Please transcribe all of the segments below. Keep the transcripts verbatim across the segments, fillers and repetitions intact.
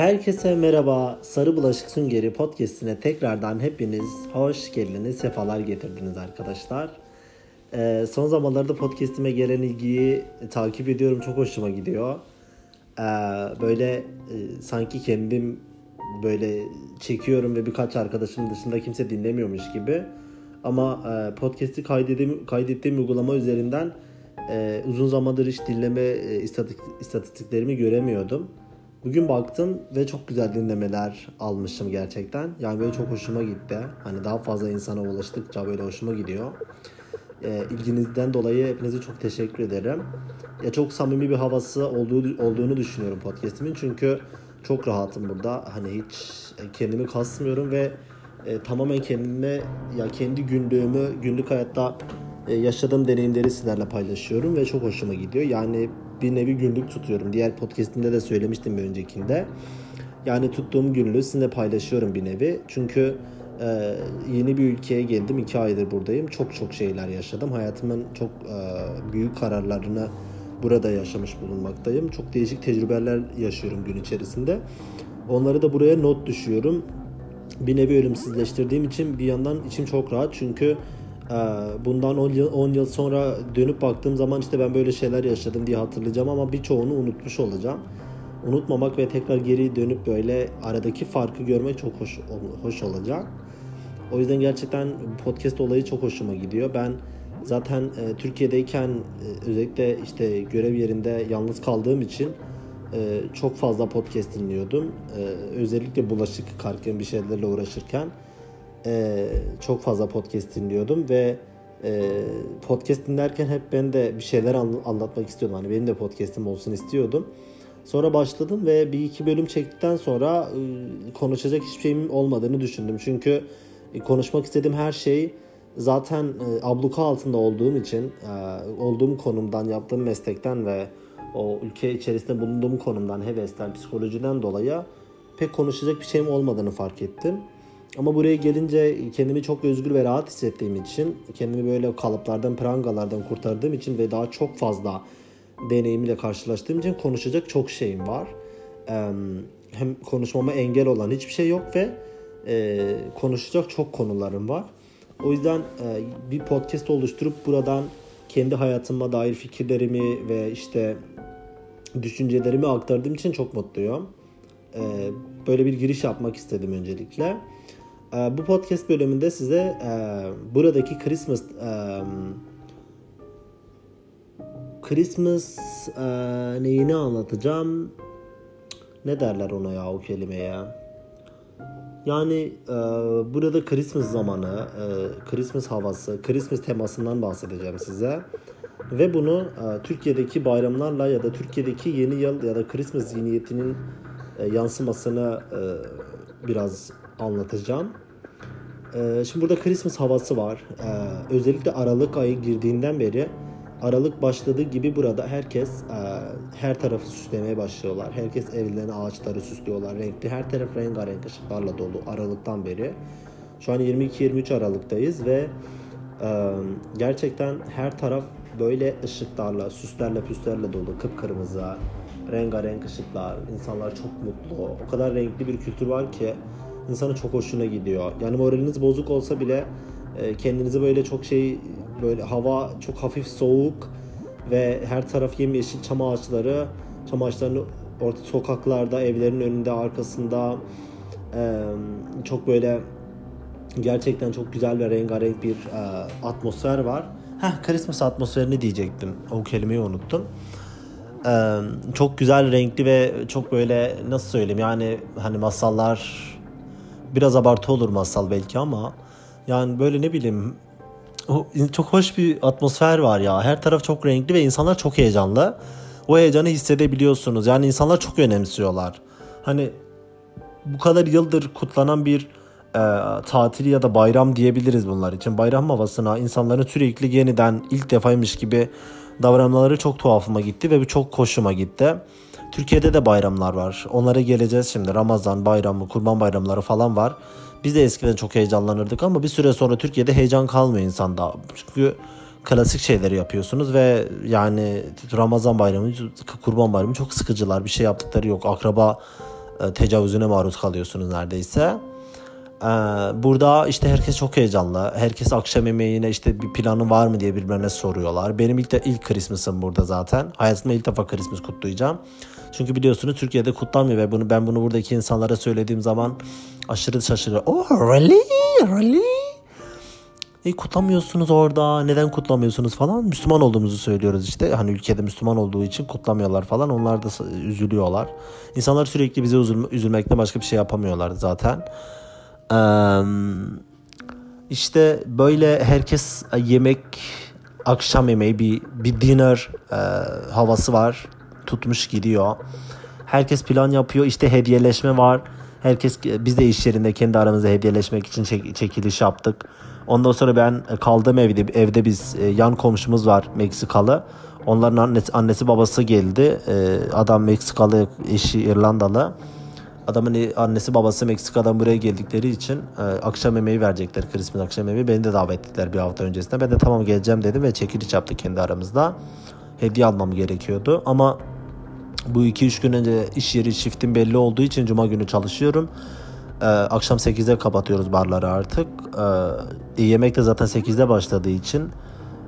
Herkese merhaba. Sarı Bulaşık Süngeri podcastine tekrardan hepiniz hoş geldiniz, sefalar getirdiniz arkadaşlar. Ee, son zamanlarda podcastime gelen ilgiyi takip ediyorum, çok hoşuma gidiyor. Ee, böyle e, sanki kendim böyle çekiyorum ve birkaç arkadaşım dışında kimse dinlemiyormuş gibi. Ama e, podcast'i kaydettiğim, kaydettiğim uygulama üzerinden e, uzun zamandır hiç dinleme e, istatistiklerimi göremiyordum. Bugün baktım ve çok güzel dinlemeler almışım gerçekten. Yani böyle çok hoşuma gitti. Hani daha fazla insana ulaştıkça böyle hoşuma gidiyor. E, ilginizden dolayı hepinize çok teşekkür ederim. Ya çok samimi bir havası olduğu, olduğunu düşünüyorum podcast'imin. Çünkü çok rahatım burada. Hani hiç kendimi kasmıyorum ve e, tamamen kendime, ya kendi günlüğümü, günlük hayatta e, yaşadığım deneyimleri sizlerle paylaşıyorum ve çok hoşuma gidiyor. Yani bir nevi günlük tutuyorum. Diğer podcast'imde de söylemiştim bir öncekinde. Yani tuttuğum günlüğü sizinle paylaşıyorum bir nevi. Çünkü Ee, yeni bir ülkeye geldim. iki aydır buradayım. Çok çok şeyler yaşadım. Hayatımın çok e, büyük kararlarını burada yaşamış bulunmaktayım. Çok değişik tecrübeler yaşıyorum gün içerisinde. Onları da buraya not düşüyorum. Bir nevi ölümsüzleştirdiğim için bir yandan içim çok rahat. Çünkü e, bundan on yıl, on yıl sonra dönüp baktığım zaman işte ben böyle şeyler yaşadım diye hatırlayacağım ama birçoğunu unutmuş olacağım. Unutmamak ve tekrar geri dönüp böyle aradaki farkı görmek çok hoş, hoş olacak. O yüzden gerçekten podcast olayı çok hoşuma gidiyor. Ben zaten e, Türkiye'deyken e, özellikle işte görev yerinde yalnız kaldığım için e, çok fazla podcast dinliyordum. E, özellikle bulaşık yıkarken, bir şeylerle uğraşırken e, çok fazla podcast dinliyordum ve e, podcast dinlerken hep ben de bir şeyler anl- anlatmak istiyordum. Hani benim de podcastim olsun istiyordum. Sonra başladım ve bir iki bölüm çektikten sonra e, konuşacak hiçbir şeyim olmadığını düşündüm. Çünkü konuşmak istediğim her şey zaten e, abluka altında olduğum için, e, olduğum konumdan, yaptığım meslekten ve o ülke içerisinde bulunduğum konumdan, hevesten, psikolojiden dolayı pek konuşacak bir şeyim olmadığını fark ettim. Ama buraya gelince kendimi çok özgür ve rahat hissettiğim için, kendimi böyle kalıplardan, prangalardan kurtardığım için ve daha çok fazla deneyimiyle karşılaştığım için konuşacak çok şeyim var. E, hem konuşmama engel olan hiçbir şey yok ve Ee, konuşacak çok konularım var. O yüzden e, bir podcast oluşturup buradan kendi hayatıma dair fikirlerimi ve işte düşüncelerimi aktardığım için çok mutluyum. Ee, böyle bir giriş yapmak istedim öncelikle. Ee, bu podcast bölümünde size e, buradaki Christmas e, Christmas e, neyini anlatacağım? Ne derler ona ya, o kelimeye? Yani e, burada Christmas zamanı, e, Christmas havası, Christmas temasından bahsedeceğim size. Ve bunu e, Türkiye'deki bayramlarla ya da Türkiye'deki yeni yıl ya da Christmas zihniyetinin e, yansımasını e, biraz anlatacağım. E, şimdi burada Christmas havası var. E, özellikle Aralık ayı girdiğinden beri, Aralık başladığı gibi burada herkes e, her tarafı süslemeye başlıyorlar. Herkes evlerine ağaçları süslüyorlar. Renkli, her taraf rengarenk ışıklarla dolu Aralık'tan beri. Şu an yirmi iki yirmi üç Aralık'tayız ve e, gerçekten her taraf böyle ışıklarla, süslerle, püslerle dolu. Kıpkırmızı, rengarenk ışıklar, insanlar çok mutlu. O kadar renkli bir kültür var ki insanın çok hoşuna gidiyor. Yani moraliniz bozuk olsa bile e, kendinizi böyle çok şey... Böyle hava çok hafif soğuk ve her taraf yemyeşil çam ağaçları, çam ağaçlarının orta sokaklarda, evlerin önünde, arkasında e, çok böyle gerçekten çok güzel ve rengarenk bir e, atmosfer var. Heh, Christmas atmosferini diyecektim. O kelimeyi unuttum. E, çok güzel, renkli ve çok böyle nasıl söyleyeyim, yani hani masallar biraz abartı olur masal belki ama yani böyle ne bileyim, çok hoş bir atmosfer var ya. Her taraf çok renkli ve insanlar çok heyecanlı. O heyecanı hissedebiliyorsunuz. Yani insanlar çok önemsiyorlar. Hani bu kadar yıldır kutlanan bir e, tatili ya da bayram diyebiliriz bunlar için. Bayram havasına insanların sürekli yeniden ilk defaymış gibi davranmaları çok tuhafıma gitti ve bu çok hoşuma gitti. Türkiye'de de bayramlar var. Onlara geleceğiz şimdi. Ramazan bayramı, kurban bayramları falan var. Biz de eskiden çok heyecanlanırdık ama bir süre sonra Türkiye'de heyecan kalmıyor insanda. Çünkü klasik şeyleri yapıyorsunuz ve yani Ramazan bayramı, kurban bayramı çok sıkıcılar. Bir şey yaptıkları yok. Akraba tecavüzüne maruz kalıyorsunuz neredeyse. Burada işte herkes çok heyecanlı. Herkes akşam yemeğine işte bir planın var mı diye birbirine soruyorlar. Benim ilk de ilk Christmas'ım burada zaten. Hayatımda ilk defa Christmas kutlayacağım. Çünkü biliyorsunuz Türkiye'de kutlanmıyor ve bunu ben bunu buradaki insanlara söylediğim zaman aşırı şaşırıyor. Oh really? Really? E kutlamıyorsunuz orada. Neden kutlamıyorsunuz falan? Müslüman olduğumuzu söylüyoruz işte. Hani ülkede Müslüman olduğu için kutlamıyorlar falan. Onlar da üzülüyorlar. İnsanlar sürekli bize üzülme, üzülmekten başka bir şey yapamıyorlar zaten. İşte böyle herkes yemek, akşam yemeği bir bir dinner e, havası var, tutmuş gidiyor. Herkes plan yapıyor, işte hediyeleşme var. Herkes, biz de iş yerinde kendi aramızda hediyeleşmek için çek, çekiliş yaptık. Ondan sonra ben kaldığım evde, evde biz yan komşumuz var Meksikalı. Onların annesi, annesi babası geldi. E, adam Meksikalı, eşi İrlandalı. Adamın annesi babası Meksika'dan buraya geldikleri için e, akşam yemeği verecekler, Christmas akşam yemeği. Beni de davet ettiler bir hafta öncesinde. Ben de tamam geleceğim dedim ve çekiliş yaptık kendi aramızda. Hediye almam gerekiyordu ama bu iki üç gün önce iş yeri shiftim belli olduğu için cuma günü çalışıyorum. E, akşam sekize kapatıyoruz barları artık. E, yemek de zaten sekizde başladığı için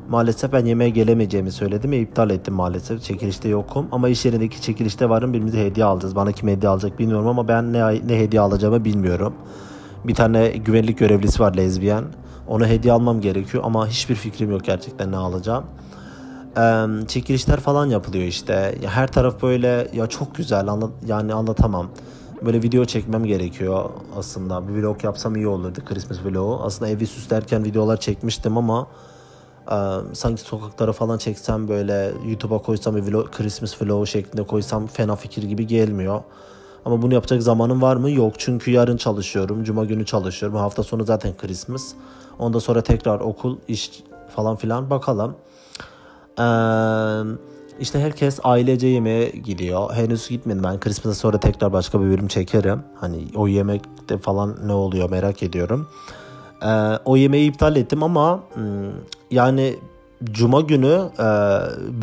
maalesef ben yemeğe gelemeyeceğimi söyledim ve iptal ettim maalesef. Çekilişte yokum ama iş yerindeki çekilişte varım, birbirimize hediye alacağız. Bana kim hediye alacak bilmiyorum ama ben ne, ne hediye alacağımı bilmiyorum. Bir tane güvenlik görevlisi var, lezbiyen. Ona hediye almam gerekiyor ama hiçbir fikrim yok gerçekten ne alacağım. Ee, çekilişler falan yapılıyor işte. Ya her taraf böyle ya çok güzel anlat, yani anlatamam. Böyle video çekmem gerekiyor aslında. Bir vlog yapsam iyi olurdu, Christmas vlogu. Aslında evi süslerken videolar çekmiştim ama sanki sokaklara falan çeksem böyle YouTube'a koysam bir vlog, Christmas vlogu şeklinde koysam fena fikir gibi gelmiyor. Ama bunu yapacak zamanım var mı? Yok, çünkü yarın çalışıyorum, cuma günü çalışıyorum, hafta sonu zaten Christmas. Ondan sonra tekrar okul, iş falan filan, bakalım. İşte herkes ailece yemeğe gidiyor. Henüz gitmedim ben, Christmas'a sonra tekrar başka bir bölüm çekerim. Hani o yemekte falan ne oluyor merak ediyorum. Ee, o yemeği iptal ettim ama yani cuma günü e,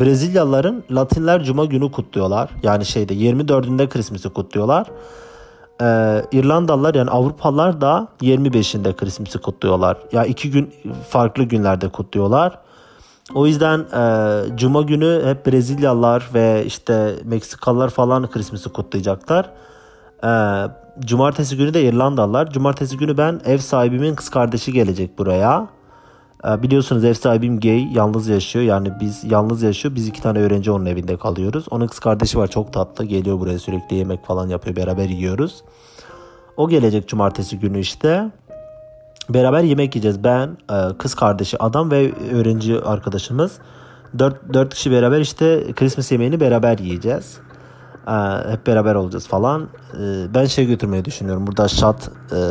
Brezilyalıların, Latinler cuma günü kutluyorlar. Yani şeyde yirmi dördünde Christmas'ı kutluyorlar. Ee, İrlandalılar yani Avrupalılar da yirmi beşinde Christmas'ı kutluyorlar. Ya yani iki gün farklı günlerde kutluyorlar. O yüzden e, cuma günü hep Brezilyalılar ve işte Meksikalılar falan Christmas'ı kutlayacaklar. Eee Cumartesi günü de İrlandalılar. Cumartesi günü ben, ev sahibimin kız kardeşi gelecek buraya. Ee, biliyorsunuz ev sahibim gay, yalnız yaşıyor. Yani biz yalnız yaşıyor. Biz iki tane öğrenci onun evinde kalıyoruz. Onun kız kardeşi var, çok tatlı. Geliyor buraya, sürekli yemek falan yapıyor. Beraber yiyoruz. O gelecek cumartesi günü işte. Beraber yemek yiyeceğiz. Ben, kız kardeşi, adam ve öğrenci arkadaşımız. Dört, dört kişi beraber işte Christmas yemeğini beraber yiyeceğiz. Hep beraber olacağız falan. Ben şey götürmeyi düşünüyorum. Burada şat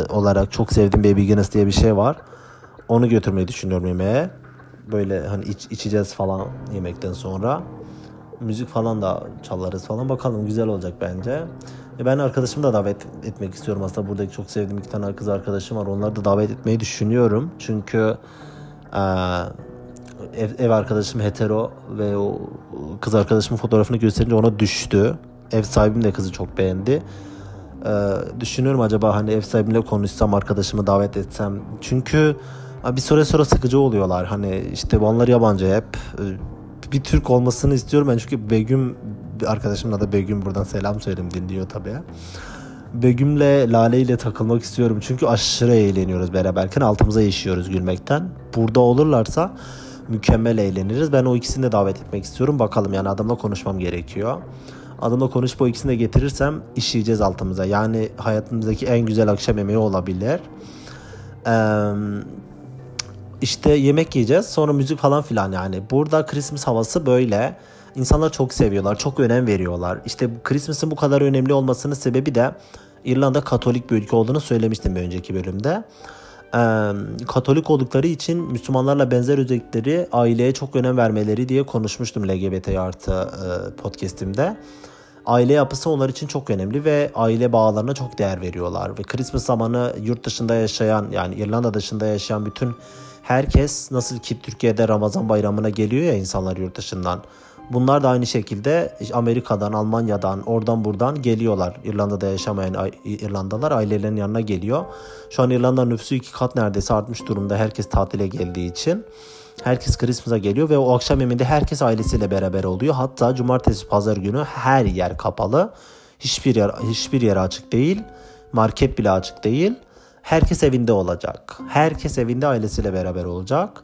olarak çok sevdiğim Baby Guinness diye bir şey var. Onu götürmeyi düşünüyorum yemeğe. Böyle hani iç, içeceğiz falan yemekten sonra. Müzik falan da çalarız falan. Bakalım, güzel olacak bence. Ben arkadaşımı da davet etmek istiyorum. Aslında buradaki çok sevdiğim iki tane kız arkadaşım var. Onları da davet etmeyi düşünüyorum. Çünkü ev, ev arkadaşım hetero ve o kız arkadaşımın fotoğrafını gösterince ona düştü. Ev sahibim de kızı çok beğendi. Ee, düşünüyorum acaba hani ev sahibimle konuşsam, arkadaşımı davet etsem. Çünkü bir süre sonra sıkıcı oluyorlar. Hani işte onlar yabancı hep. Bir Türk olmasını istiyorum ben çünkü Begüm, arkadaşımla da Begüm, buradan selam söyleyeyim, dinliyor tabii. Begüm'le, Lale ile takılmak istiyorum. Çünkü aşırı eğleniyoruz beraberken. Altımıza işiyoruz gülmekten. Burada olurlarsa mükemmel eğleniriz. Ben o ikisini de davet etmek istiyorum. Bakalım yani adamla konuşmam gerekiyor. Adamla konuşup o ikisini de getirirsem işleyeceğiz altımıza. Yani hayatımızdaki en güzel akşam yemeği olabilir. Ee, işte yemek yiyeceğiz. Sonra müzik falan filan yani. Burada Christmas havası böyle. İnsanlar çok seviyorlar. Çok önem veriyorlar. İşte Christmas'ın bu kadar önemli olmasının sebebi de İrlanda Katolik bir ülke olduğunu söylemiştim bir önceki bölümde. Ee, Katolik oldukları için Müslümanlarla benzer özellikleri, aileye çok önem vermeleri diye konuşmuştum L G B T artı e, podcastimde. Aile yapısı onlar için çok önemli ve aile bağlarına çok değer veriyorlar. Ve Christmas zamanı yurt dışında yaşayan, yani İrlanda dışında yaşayan bütün herkes, nasıl ki Türkiye'de Ramazan bayramına geliyor ya insanlar yurt dışından. Bunlar da aynı şekilde Amerika'dan, Almanya'dan, oradan buradan geliyorlar. İrlanda'da yaşamayan İrlandalılar ailelerin yanına geliyor. Şu an İrlanda'nın nüfusu iki kat neredeyse artmış durumda, herkes tatile geldiği için. Herkes Christmas'a geliyor ve o akşam yemeğinde herkes ailesiyle beraber oluyor. Hatta cumartesi, pazar günü her yer kapalı. Hiçbir yer, hiçbir yer açık değil. Market bile açık değil. Herkes evinde olacak. Herkes evinde ailesiyle beraber olacak.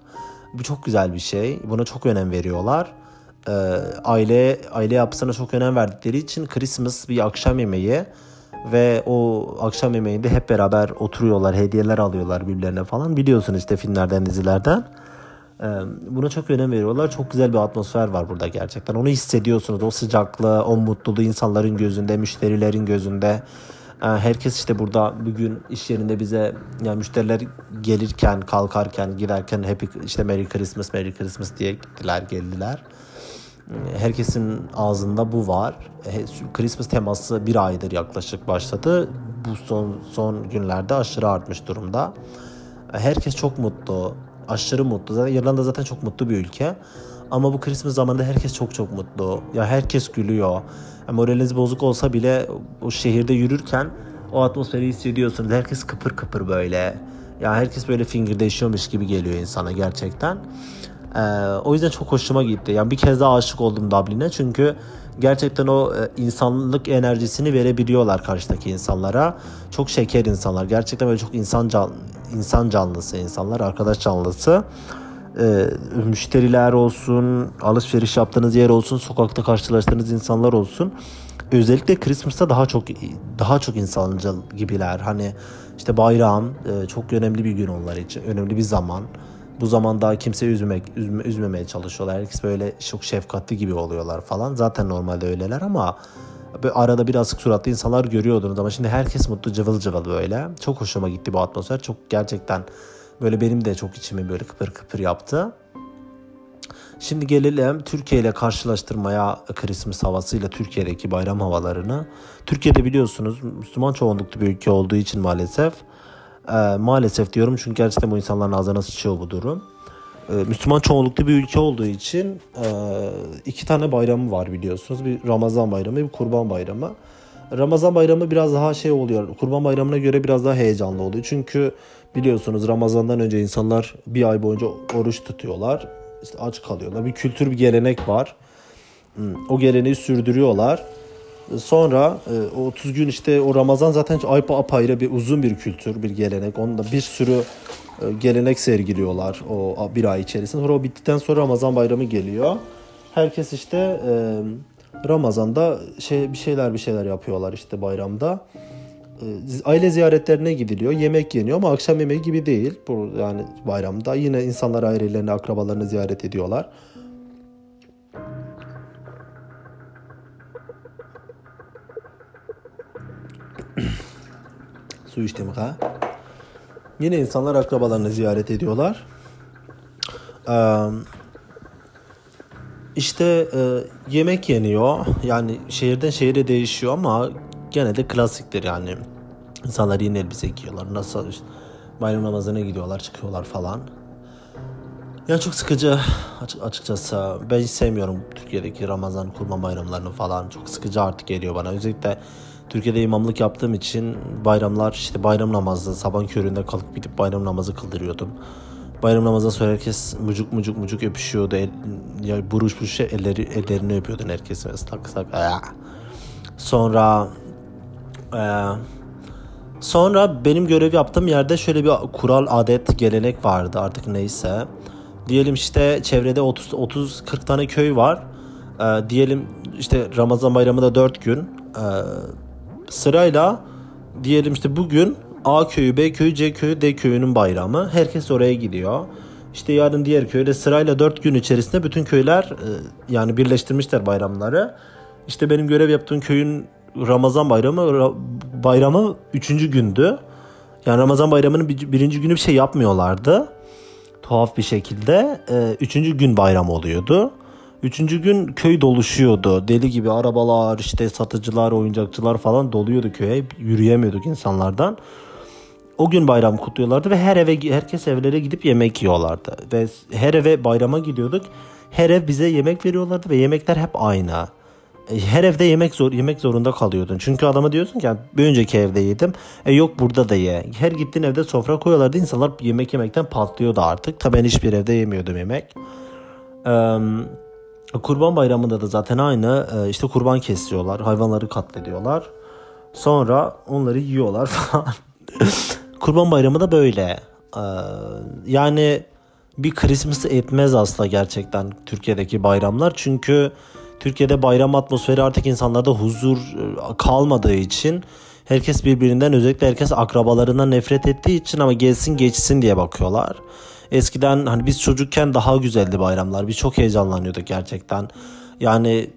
Bu çok güzel bir şey. Buna çok önem veriyorlar. Ee, aile aile yapısına çok önem verdikleri için Christmas bir akşam yemeği ve o akşam yemeğinde hep beraber oturuyorlar, hediyeler alıyorlar birbirlerine falan. Biliyorsun işte filmlerden, dizilerden. Buna çok önem veriyorlar. Çok güzel bir atmosfer var burada gerçekten. Onu hissediyorsunuz. O sıcaklığı, o mutluluğu insanların gözünde, müşterilerin gözünde. Herkes işte burada bugün iş yerinde bize, yani müşteriler gelirken, kalkarken, giderken hep işte Merry Christmas, Merry Christmas diye gittiler, geldiler. Herkesin ağzında bu var. Christmas teması bir aydır yaklaşık başladı. Bu son son günlerde aşırı artmış durumda. Herkes çok mutlu. Aşırı mutlu. Zaten İrlanda zaten çok mutlu bir ülke. Ama bu Christmas zamanında herkes çok çok mutlu. Ya herkes gülüyor. Yani moraliniz bozuk olsa bile o şehirde yürürken o atmosferi hissediyorsunuz. Herkes kıpır kıpır böyle. Ya herkes böyle fingirdeşiyormuş gibi geliyor insana gerçekten. Ee, o yüzden çok hoşuma gitti. Yani bir kez daha aşık oldum Dublin'e. Çünkü gerçekten o insanlık enerjisini verebiliyorlar karşıdaki insanlara. Çok şeker insanlar. Gerçekten böyle çok insan can, insan canlısı insanlar, arkadaş canlısı. Ee, müşteriler olsun, alışveriş yaptığınız yer olsun, sokakta karşılaştığınız insanlar olsun. Özellikle Christmas'ta daha çok daha çok insancıl gibiler. Hani işte bayram çok önemli bir gün onlar için, önemli bir zaman. Bu zamanda kimseyi üzmek, üzme, üzmemeye çalışıyorlar. Herkes böyle çok şefkatli gibi oluyorlar falan. Zaten normalde öyleler ama arada biraz sık suratlı insanlar görüyordunuz. Ama şimdi herkes mutlu, cıvıl cıvıl böyle. Çok hoşuma gitti bu atmosfer. Çok gerçekten böyle benim de çok içimi böyle kıpır kıpır yaptı. Şimdi gelelim Türkiye ile karşılaştırmaya, Christmas havasıyla Türkiye'deki bayram havalarını. Türkiye'de biliyorsunuz Müslüman çoğunluklu bir ülke olduğu için maalesef. Ee, maalesef diyorum çünkü gerçekten bu insanların ağzına sıçıyor bu durum. Ee, Müslüman çoğunluklu bir ülke olduğu için e, iki tane bayramı var biliyorsunuz. Bir Ramazan bayramı, bir Kurban bayramı. Ramazan bayramı biraz daha şey oluyor. Kurban bayramına göre biraz daha heyecanlı oluyor. Çünkü biliyorsunuz Ramazan'dan önce insanlar bir ay boyunca oruç tutuyorlar. İşte aç kalıyorlar. Bir kültür, bir gelenek var. O geleneği sürdürüyorlar. Sonra o otuz gün işte o Ramazan zaten apayrı bir uzun bir kültür, bir gelenek. Onda bir sürü gelenek sergiliyorlar o bir ay içerisinde. Sonra o bittikten sonra Ramazan bayramı geliyor. Herkes işte Ramazan'da şey bir şeyler bir şeyler yapıyorlar işte bayramda. Aile ziyaretlerine gidiliyor, yemek yeniyor ama akşam yemeği gibi değil. Bu yani bayramda yine insanlar ailelerini, akrabalarını ziyaret ediyorlar. Su içtim ha. Yine insanlar akrabalarını ziyaret ediyorlar. Ee, işte e, yemek yeniyor. Yani şehirden şehire değişiyor ama gene de klasiktir yani. İnsanlar yine elbise giyiyorlar. Nasıl işte, bayram namazına gidiyorlar, çıkıyorlar falan. Yani çok sıkıcı açıkçası. Ben hiç sevmiyorum Türkiye'deki Ramazan, Kurban bayramlarını falan. Çok sıkıcı artık geliyor bana. Özellikle Türkiye'de imamlık yaptığım için bayramlar işte bayram namazı sabah köründe kalkıp gidip bayram namazı kıldırıyordum. Bayram namazından sonra herkes mucuk mucuk mucuk öpüşüyordu. El, ya buruş buruş elleri, ellerini öpüyordun herkes ıslak ıslak. Sonra e, sonra benim görev yaptığım yerde şöyle bir kural, adet, gelenek vardı artık neyse. Diyelim işte çevrede otuz kırk tane köy var. E, diyelim işte Ramazan bayramı da dört gün. E, Sırayla diyelim işte bugün A köyü, B köyü, C köyü, D köyünün bayramı. Herkes oraya gidiyor. İşte yarın diğer köyde sırayla dört gün içerisinde bütün köyler yani birleştirmişler bayramları. İşte benim görev yaptığım köyün Ramazan bayramı bayramı üçüncü gündü. Yani Ramazan bayramının birinci günü bir şey yapmıyorlardı. Tuhaf bir şekilde üçüncü gün bayram oluyordu. Üçüncü gün köy doluşuyordu. Deli gibi arabalar, işte satıcılar, oyuncakçılar falan doluyordu köye. Yürüyemiyorduk insanlardan. O gün bayram kutluyorlardı ve her eve herkes evlere gidip yemek yiyorlardı. Ve her eve bayrama gidiyorduk. Her ev bize yemek veriyorlardı ve yemekler hep aynı. Her evde yemek zor yemek zorunda kalıyordun. Çünkü adama diyorsun ki bir önceki evde yedim. E yok burada da ye. Her gittiğin evde sofra koyuyorlardı. İnsanlar yemek yemekten patlıyordu artık. Tabii ben hiçbir evde yemiyordum yemek. Eee... Kurban Bayramı'nda da zaten aynı. Ee, işte kurban kesiyorlar. Hayvanları katlediyorlar. Sonra onları yiyorlar falan. Kurban Bayramı da böyle. Ee, yani bir Christmas'ı etmez asla gerçekten Türkiye'deki bayramlar. Çünkü Türkiye'de bayram atmosferi artık insanlarda huzur kalmadığı için herkes birbirinden, özellikle herkes akrabalarından nefret ettiği için ama gelsin geçsin diye bakıyorlar. Eskiden hani biz çocukken daha güzeldi bayramlar. Biz çok heyecanlanıyorduk gerçekten. Yani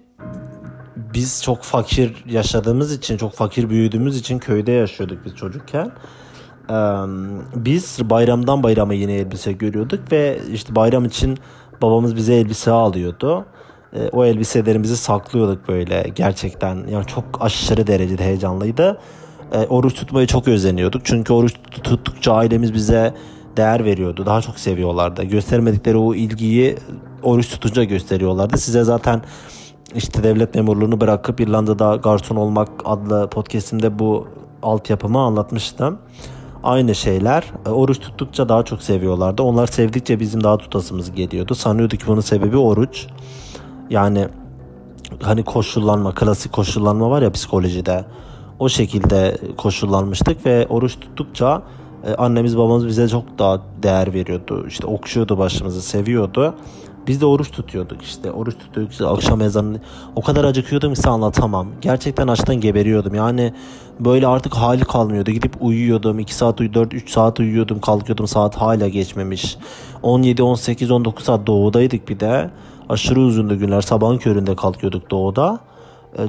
biz çok fakir yaşadığımız için, çok fakir büyüdüğümüz için köyde yaşıyorduk biz çocukken. Ee, biz bayramdan bayrama yeni elbise görüyorduk ve işte bayram için babamız bize elbise alıyordu. Ee, o elbiselerimizi saklıyorduk böyle gerçekten. Yani çok aşırı derecede heyecanlıydı. Ee, oruç tutmayı çok özeniyorduk. Çünkü oruç tuttukça ailemiz bize değer veriyordu. Daha çok seviyorlardı. Göstermedikleri o ilgiyi oruç tutunca gösteriyorlardı. Size zaten işte devlet memurluğunu bırakıp İrlanda'da garson olmak adlı podcastimde bu altyapımı anlatmıştım. Aynı şeyler. Oruç tuttukça daha çok seviyorlardı. Onlar sevdikçe bizim daha tutasımız geliyordu. Sanıyorduk ki bunun sebebi oruç. Yani hani koşullanma, klasik koşullanma var ya psikolojide. O şekilde koşullanmıştık ve oruç tuttukça annemiz babamız bize çok daha değer veriyordu. İşte okşuyordu başımızı, seviyordu. Biz de oruç tutuyorduk işte. Oruç tutuyorduk işte, akşam ezanını. O kadar acıkıyordum ki anlatamam. Gerçekten açtan geberiyordum. Yani böyle artık hali kalmıyordu. Gidip uyuyordum. iki saat uyuyordum. dört üç saat uyuyordum. Kalkıyordum. Saat hala geçmemiş. on yedi on sekiz on dokuz saat doğudaydık bir de. Aşırı uzundu günler. Sabahın köründe kalkıyorduk doğuda.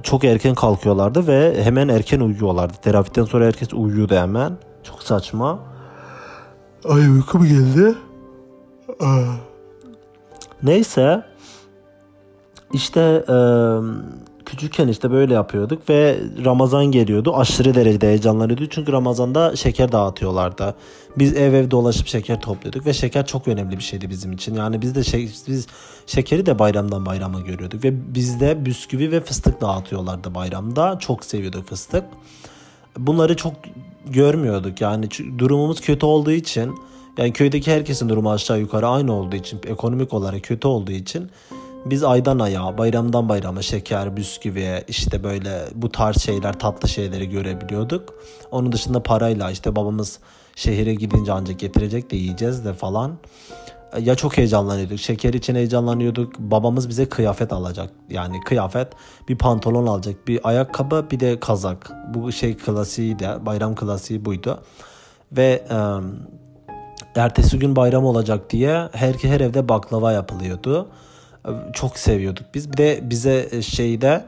Çok erken kalkıyorlardı ve hemen erken uyuyorlardı. Teravihten sonra herkes uyuyordu hemen. Çok saçma. Ay uykum geldi. Aa. Neyse. İşte e, küçükken işte böyle yapıyorduk ve Ramazan geliyordu. Aşırı derecede heyecanlanıyordu. Çünkü Ramazan'da şeker dağıtıyorlardı. Biz ev ev dolaşıp şeker topluyorduk ve şeker çok önemli bir şeydi bizim için. Yani biz de şey, biz şekeri de bayramdan bayrama görüyorduk ve bizde bisküvi ve fıstık dağıtıyorlardı bayramda. Çok seviyorduk fıstık. Bunları çok görmüyorduk yani, durumumuz kötü olduğu için, yani köydeki herkesin durumu aşağı yukarı aynı olduğu için, ekonomik olarak kötü olduğu için biz aydan aya, bayramdan bayrama şeker, bisküvi, işte böyle bu tarz şeyler, tatlı şeyleri görebiliyorduk. Onun dışında parayla işte babamız şehire gidince ancak getirecek de yiyeceğiz de falan. Ya çok heyecanlanıyorduk. Şeker için heyecanlanıyorduk. Babamız bize kıyafet alacak. Yani kıyafet, bir pantolon alacak, bir ayakkabı, bir de kazak. Bu şey klasiği de, bayram klasiği buydu. Ve e, ertesi gün bayram olacak diye her her evde baklava yapılıyordu. Çok seviyorduk biz. Bir de bize şeyde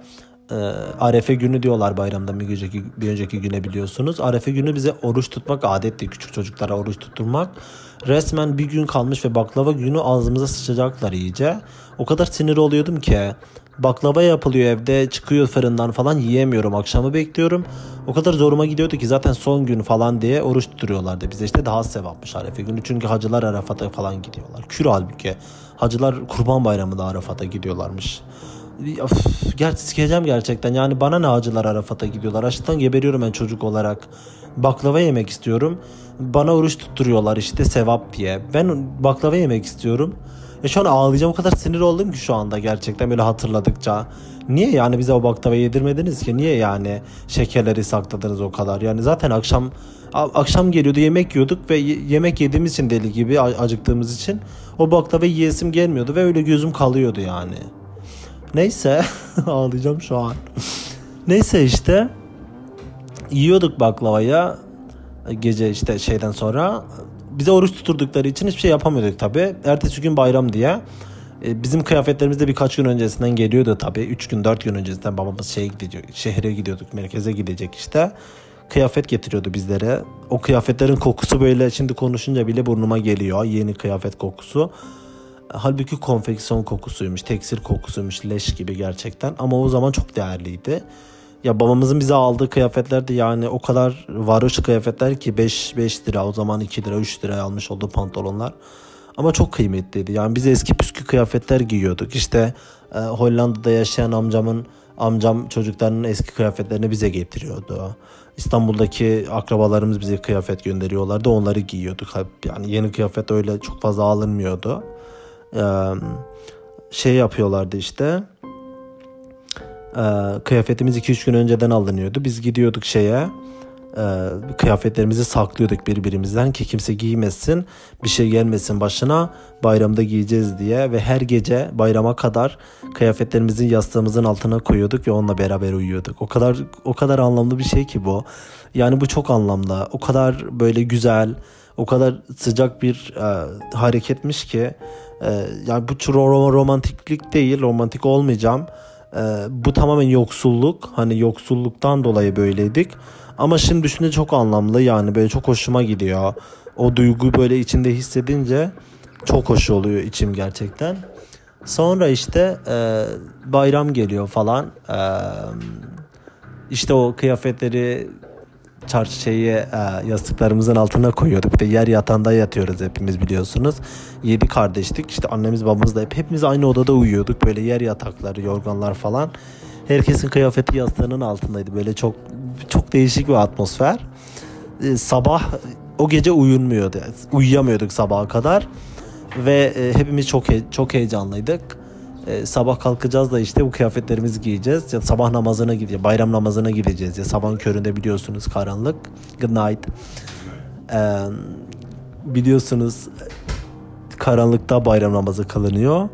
e, Arefe günü diyorlar bayramda, bir önceki, bir önceki güne biliyorsunuz. Arefe günü bize oruç tutmak adetti. Küçük çocuklara oruç tutturmak. Resmen bir gün kalmış ve baklava günü ağzımıza sıçacaklar iyice. O kadar sinir oluyordum ki, baklava yapılıyor evde, çıkıyor fırından falan, yiyemiyorum, akşamı bekliyorum. O kadar zoruma gidiyordu ki zaten son gün falan diye oruç tutuyorlardı bize, işte daha sevapmış Arefe günü. Çünkü hacılar Arafat'a falan gidiyorlar. Kür halbuki hacılar Kurban Bayramı'nda Arafat'a gidiyorlarmış. Of, ger- sikeceğim gerçekten yani, bana ne hacılar Arafat'a gidiyorlar, açlıktan geberiyorum ben çocuk olarak. Baklava yemek istiyorum. Bana oruç tutturuyorlar işte sevap diye. Ben baklava yemek istiyorum. E şu an ağlayacağım, o kadar sinir oldum ki şu anda gerçekten böyle hatırladıkça. Niye yani bize o baklava yedirmediniz ki? Niye yani şekerleri sakladınız o kadar? Yani zaten akşam akşam geliyordu, yemek yiyorduk ve yemek yediğimiz için, deli gibi acıktığımız için o baklava yiyesim gelmiyordu ve öyle gözüm kalıyordu yani. Neyse ağlayacağım şu an. Neyse işte yiyorduk baklavaya gece işte şeyden sonra. Bize oruç tuturdukları için hiçbir şey yapamıyorduk tabii. Ertesi gün bayram diye. Bizim kıyafetlerimiz de birkaç gün öncesinden geliyordu tabii. Üç gün, dört gün öncesinden babamız şeye gidecek, şehre gidiyorduk, merkeze gidecek işte. Kıyafet getiriyordu bizlere. O kıyafetlerin kokusu böyle şimdi konuşunca bile burnuma geliyor. Yeni kıyafet kokusu. Halbuki konfeksiyon kokusuymuş, tekstil kokusuymuş, leş gibi gerçekten. Ama o zaman çok değerliydi. Ya babamızın bize aldığı kıyafetler de yani o kadar varoş kıyafetler ki beş lira, o zaman iki lira, üç lira almış olduğu pantolonlar. ama çok kıymetliydi. Yani biz eski püskü kıyafetler giyiyorduk. İşte e, Hollanda'da yaşayan amcamın amcam çocuklarının eski kıyafetlerini bize getiriyordu. İstanbul'daki akrabalarımız bize kıyafet gönderiyorlardı. Onları giyiyorduk. Yani yeni kıyafet öyle çok fazla alınmıyordu. E, şey yapıyorlardı işte. E, kıyafetimiz iki üç gün önceden alınıyordu. Biz gidiyorduk şeye. Kıyafetlerimizi saklıyorduk birbirimizden ki kimse giymesin, bir şey gelmesin başına, bayramda giyeceğiz diye. Ve her gece bayrama kadar kıyafetlerimizi yastığımızın altına koyuyorduk ve onunla beraber uyuyorduk. O kadar o kadar anlamlı bir şey ki bu. Yani bu çok anlamlı. O kadar böyle güzel, o kadar sıcak bir e, hareketmiş ki e, yani bu romantiklik değil, romantik olmayacağım. E, bu tamamen yoksulluk. Hani yoksulluktan dolayı böyleydik. Ama şimdi düşününce çok anlamlı, yani böyle çok hoşuma gidiyor. O duyguyu böyle içinde hissedince çok hoş oluyor içim gerçekten. Sonra işte e, bayram geliyor falan. E, işte o kıyafetleri çarşıyı e, yastıklarımızın altına koyuyorduk. Bir de yer yatağında yatıyoruz hepimiz, biliyorsunuz. Yedi kardeştik. İşte annemiz babamız da hep, hepimiz aynı odada uyuyorduk. Böyle yer yatakları, yorganlar falan. Herkesin kıyafeti yastığının altındaydı. Böyle çok çok değişik bir atmosfer. Ee, sabah o gece uyunmuyordu. Uyuyamıyorduk sabaha kadar. Ve e, hepimiz çok he- çok heyecanlıydık. Ee, sabah kalkacağız da işte bu kıyafetlerimizi giyeceğiz. Ya sabah namazına gideceğiz. Bayram namazına gideceğiz. Ya sabahın köründe biliyorsunuz karanlık. Good night. Ee, biliyorsunuz karanlıkta bayram namazı kılınıyor.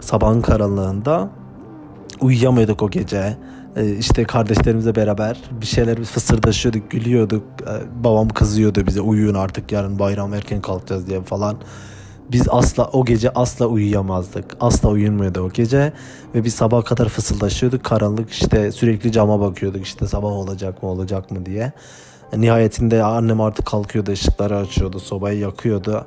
Sabahın karanlığında. Uyuyamıyorduk o gece. Ee, işte kardeşlerimizle beraber bir şeyler fısırdaşıyorduk, gülüyorduk. Ee, babam kızıyordu bize, uyuyun artık, yarın bayram, erken kalkacağız diye falan. Biz asla o gece asla uyuyamazdık. Asla uyunmuyordu o gece. Ve biz sabaha kadar fısıldaşıyorduk. Karanlık, işte sürekli cama bakıyorduk. İşte sabah olacak mı olacak mı diye. Nihayetinde annem artık kalkıyordu, ışıkları açıyordu, sobayı yakıyordu.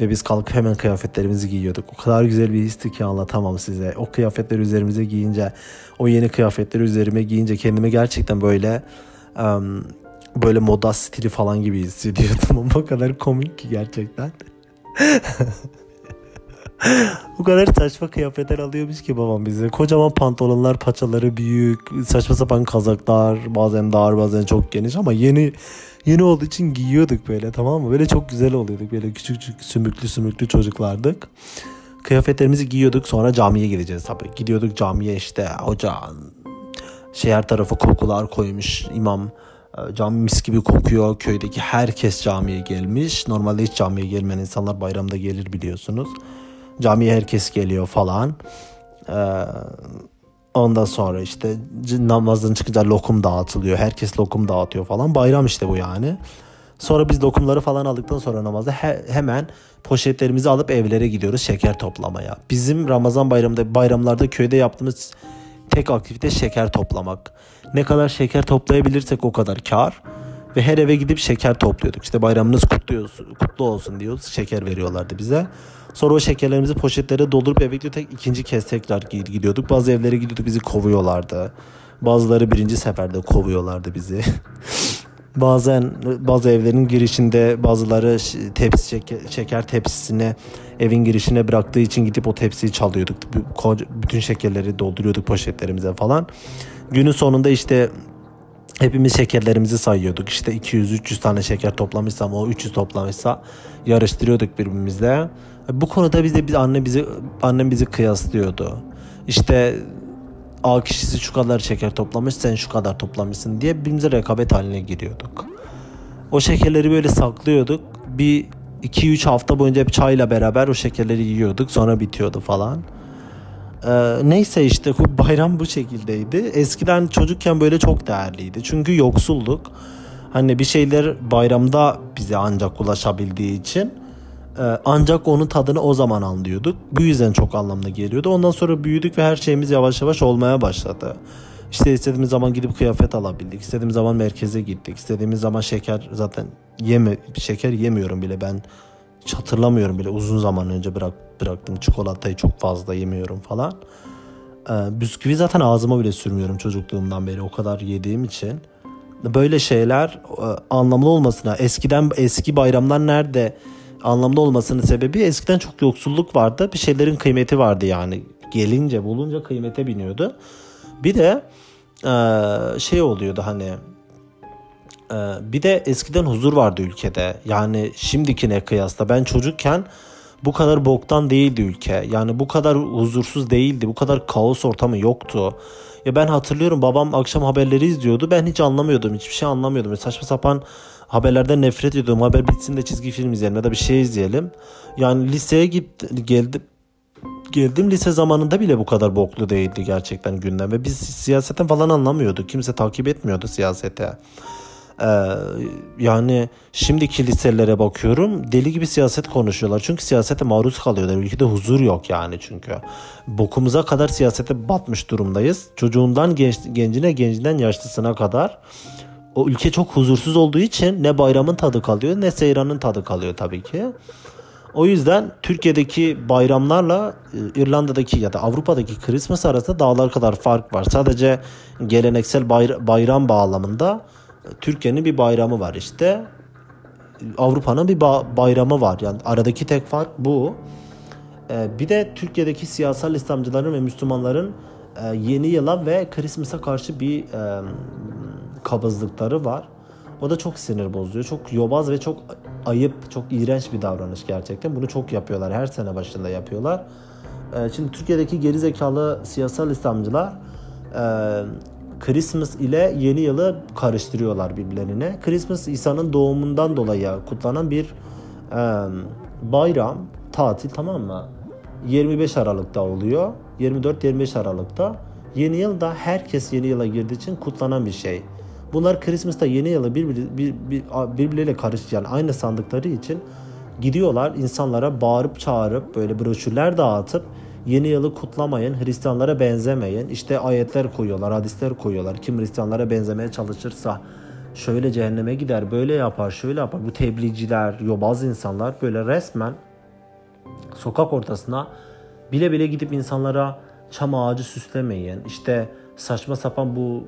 Ve biz kalkıp hemen kıyafetlerimizi giyiyorduk. O kadar güzel bir histi ki anlatamam size. O kıyafetleri üzerimize giyince, o yeni kıyafetleri üzerime giyince kendimi gerçekten böyle um, böyle moda stili falan gibi hissediyordum. Ama o kadar komik ki gerçekten. O kadar saçma kıyafetler alıyormuş ki babam bize. Kocaman pantolonlar, paçaları büyük, saçma sapan kazaklar, bazen dar bazen çok geniş ama yeni yeni olduğu için giyiyorduk böyle, tamam mı? Böyle çok güzel oluyorduk, böyle küçük küçük sümüklü sümüklü çocuklardık. Kıyafetlerimizi giyiyorduk, sonra camiye gideceğiz tabii. Gidiyorduk camiye, işte hoca şey, her tarafı kokular koymuş imam. Cami mis gibi kokuyor. Köydeki herkes camiye gelmiş. Normalde hiç camiye gelmeyen insanlar bayramda gelir, biliyorsunuz. Camiye herkes geliyor falan. Ee, ondan sonra işte namazdan çıkınca lokum dağıtılıyor. Herkes lokum dağıtıyor falan. Bayram işte bu yani. Sonra biz lokumları falan aldıktan sonra namazda he- hemen poşetlerimizi alıp evlere gidiyoruz şeker toplamaya. Bizim Ramazan bayramında, bayramlarda köyde yaptığımız tek aktivite şeker toplamak. Ne kadar şeker toplayabilirsek o kadar kar. Ve her eve gidip şeker topluyorduk. İşte bayramınız kutlu olsun diyoruz. Şeker veriyorlardı bize. Sonra o şekerlerimizi poşetlere doldurup eve gidiyorduk. İkinci kez tekrar gidiyorduk. Bazı evlere gidiyorduk, bizi kovuyorlardı. Bazıları birinci seferde kovuyorlardı bizi. Bazen bazı evlerin girişinde bazıları tepsi şeker, şeker tepsisini evin girişine bıraktığı için gidip o tepsiyi çalıyorduk. Bütün şekerleri dolduruyorduk poşetlerimize falan. Günün sonunda işte hepimiz şekerlerimizi sayıyorduk. İşte iki yüz üç yüz tane şeker toplamışsam o, üç yüz toplamışsa yarıştırıyorduk birbirimizle. Bu konuda bize biz anne bizi annem bizi kıyaslıyordu. İşte A kişisi şu kadar şeker toplamış, sen şu kadar toplamışsın diye birbirimize rekabet haline giriyorduk. O şekerleri böyle saklıyorduk. Bir iki üç hafta boyunca hep çayla beraber o şekerleri yiyorduk. Sonra bitiyordu falan. Ee, neyse işte bayram bu şekildeydi. Eskiden çocukken böyle çok değerliydi. Çünkü yoksulluk. Hani bir şeyler bayramda bize ancak ulaşabildiği için. Ancak onun tadını o zaman anlıyorduk. Bu yüzden çok anlamlı geliyordu. Ondan sonra büyüdük ve her şeyimiz yavaş yavaş olmaya başladı. İşte istediğimiz zaman gidip kıyafet alabildik. İstediğimiz zaman merkeze gittik. İstediğimiz zaman şeker zaten yeme, şeker yemiyorum bile ben. Hiç hatırlamıyorum bile. Uzun zaman önce bırak, bıraktım. Çikolatayı çok fazla yemiyorum falan. Ee, bisküvi zaten ağzıma bile sürmüyorum çocukluğumdan beri. O kadar yediğim için. Böyle şeyler e, anlamlı olmasına. Eskiden eski bayramlar nerede anlamda olmasının sebebi eskiden çok yoksulluk vardı. Bir şeylerin kıymeti vardı yani. Gelince bulunca kıymete biniyordu. Bir de e, şey oluyordu hani. E, bir de eskiden huzur vardı ülkede. Yani şimdikine kıyasla ben çocukken bu kadar boktan değildi ülke. Yani bu kadar huzursuz değildi. Bu kadar kaos ortamı yoktu. Ya ben hatırlıyorum babam akşam haberleri izliyordu. Ben hiç anlamıyordum. Hiçbir şey anlamıyordum. Yani saçma sapan haberlerden nefret ediyordum. Haber bitsin de çizgi film izleyelim ya da bir şey izleyelim. Yani liseye git, geldim. Geldim lise zamanında bile bu kadar boklu değildi gerçekten gündem. Ve biz siyasetten falan anlamıyorduk. Kimse takip etmiyordu siyasete. Ee, yani şimdiki liselere bakıyorum, deli gibi siyaset konuşuyorlar. Çünkü siyasete maruz kalıyorlar. Ülkede huzur yok yani çünkü. Bokumuza kadar siyasete batmış durumdayız. Çocuğundan genç, gencine, gencinden yaşlısına kadar. O ülke çok huzursuz olduğu için ne bayramın tadı kalıyor ne seyranın tadı kalıyor tabii ki. O yüzden Türkiye'deki bayramlarla İrlanda'daki ya da Avrupa'daki Christmas arasında dağlar kadar fark var. Sadece geleneksel bayram bağlamında Türkiye'nin bir bayramı var işte. Avrupa'nın bir bayramı var. Yani aradaki tek fark bu. Bir de Türkiye'deki siyasal İslamcıların ve Müslümanların yeni yıla ve Christmas'a karşı bir kabızlıkları var. O da çok sinir bozuyor. Çok yobaz ve çok ayıp, çok iğrenç bir davranış gerçekten. Bunu çok yapıyorlar. Her sene başında yapıyorlar. Şimdi Türkiye'deki gerizekalı siyasal İslamcılar Christmas ile yeni yılı karıştırıyorlar birbirlerine. Christmas İsa'nın doğumundan dolayı kutlanan bir bayram, tatil, tamam mı? yirmi beş Aralık'ta oluyor. yirmi dört yirmi beş Aralık'ta. Yeni yılda herkes yeni yıla girdiği için kutlanan bir şey. Bunlar Christmas'ta yeni yılı birbir, bir, bir, birbirleriyle karışık yani aynı sandıkları için gidiyorlar insanlara bağırıp çağırıp böyle broşürler dağıtıp yeni yılı kutlamayın, Hristiyanlara benzemeyin. İşte ayetler koyuyorlar, hadisler koyuyorlar. Kim Hristiyanlara benzemeye çalışırsa şöyle cehenneme gider, böyle yapar, şöyle yapar. Bu tebliğciler, yobaz insanlar böyle resmen sokak ortasına bile bile gidip insanlara çam ağacı süslemeyin. İşte saçma sapan bu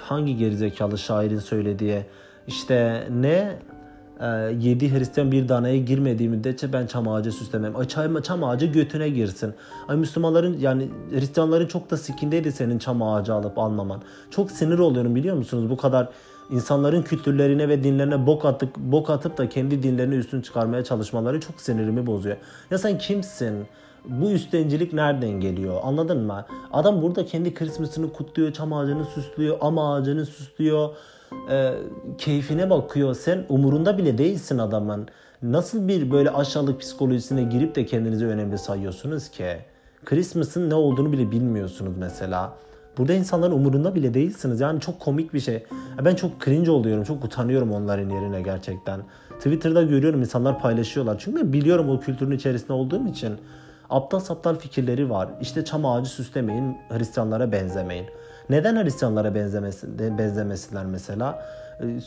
hangi gerizekalı şairin söylediği işte ne e, yedi Hristiyan bir danaya girmediği müddetçe ben çam ağacı süslemem. Ay çam, çam ağacı götüne girsin. Ay Müslümanların yani Hristiyanların çok da sikindeydi senin çam ağacı alıp almaman. Çok sinir oluyorum biliyor musunuz? Bu kadar insanların kültürlerine ve dinlerine bok atıp, bok atıp da kendi dinlerini üstün çıkarmaya çalışmaları çok sinirimi bozuyor. Ya sen kimsin? Bu üstencilik nereden geliyor? Anladın mı? Adam burada kendi Christmas'ını kutluyor, çam ağacını süslüyor, am ağacını süslüyor. E, keyfine bakıyor. Sen umurunda bile değilsin adamın. Nasıl bir böyle aşağılık psikolojisine girip de kendinizi önemli sayıyorsunuz ki? Christmas'ın ne olduğunu bile bilmiyorsunuz mesela. Burada insanların umurunda bile değilsiniz. Yani çok komik bir şey. Ben çok cringe oluyorum. Çok utanıyorum onların yerine gerçekten. Twitter'da görüyorum insanlar paylaşıyorlar. Çünkü biliyorum o kültürün içerisinde olduğum için. Aptal saptal fikirleri var. İşte çam ağacı süslemeyin, Hristiyanlara benzemeyin. Neden Hristiyanlara benzemesin, benzemesinler mesela?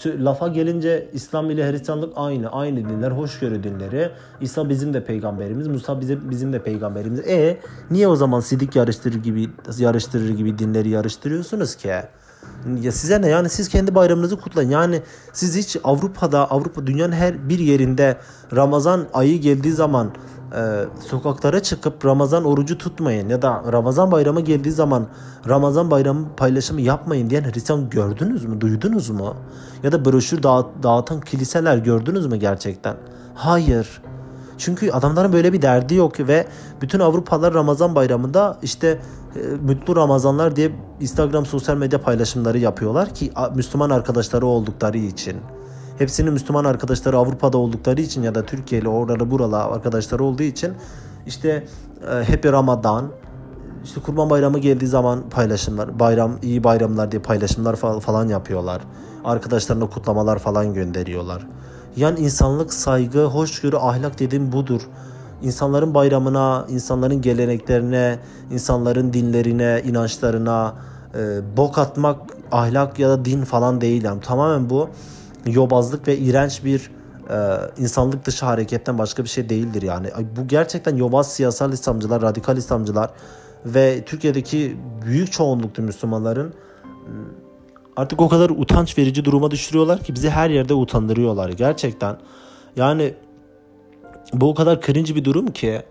Lafa gelince İslam ile Hristiyanlık aynı. Aynı dinler, hoşgörü dinleri. İsa bizim de peygamberimiz, Musa bizim, bizim de peygamberimiz. E niye o zaman sidik yarıştırır gibi yarıştırır gibi dinleri yarıştırıyorsunuz ki? Ya size ne yani, siz kendi bayramınızı kutlayın. Yani siz hiç Avrupa'da, Avrupa dünyanın her bir yerinde Ramazan ayı geldiği zaman Ee, sokaklara çıkıp Ramazan orucu tutmayın ya da Ramazan bayramı geldiği zaman Ramazan bayramı paylaşımı yapmayın diyen Hristiyan gördünüz mü? Duydunuz mu? Ya da broşür dağıt, dağıtan kiliseler gördünüz mü gerçekten? Hayır. Çünkü adamların böyle bir derdi yok ve bütün Avrupalılar Ramazan bayramında işte e, mutlu Ramazanlar diye Instagram sosyal medya paylaşımları yapıyorlar ki a, Müslüman arkadaşları oldukları için. Hepsinin Müslüman arkadaşları Avrupa'da oldukları için ya da Türkiye'li oraları buralı arkadaşları olduğu için işte e, Happy Ramadan, işte Kurban Bayramı geldiği zaman paylaşımlar, bayram iyi bayramlar diye paylaşımlar falan yapıyorlar. Arkadaşlarına kutlamalar falan gönderiyorlar. Yani insanlık, saygı, hoşgörü, ahlak dediğim budur. İnsanların bayramına, insanların geleneklerine, insanların dinlerine, inançlarına e, bok atmak ahlak ya da din falan değil. Yani tamamen bu yobazlık ve iğrenç bir e, insanlık dışı hareketten başka bir şey değildir yani. Bu gerçekten yobaz siyasal İslamcılar, radikal İslamcılar ve Türkiye'deki büyük çoğunluklu Müslümanların artık o kadar utanç verici duruma düşürüyorlar ki bizi her yerde utandırıyorlar gerçekten. Yani Bu o kadar cringe bir durum ki.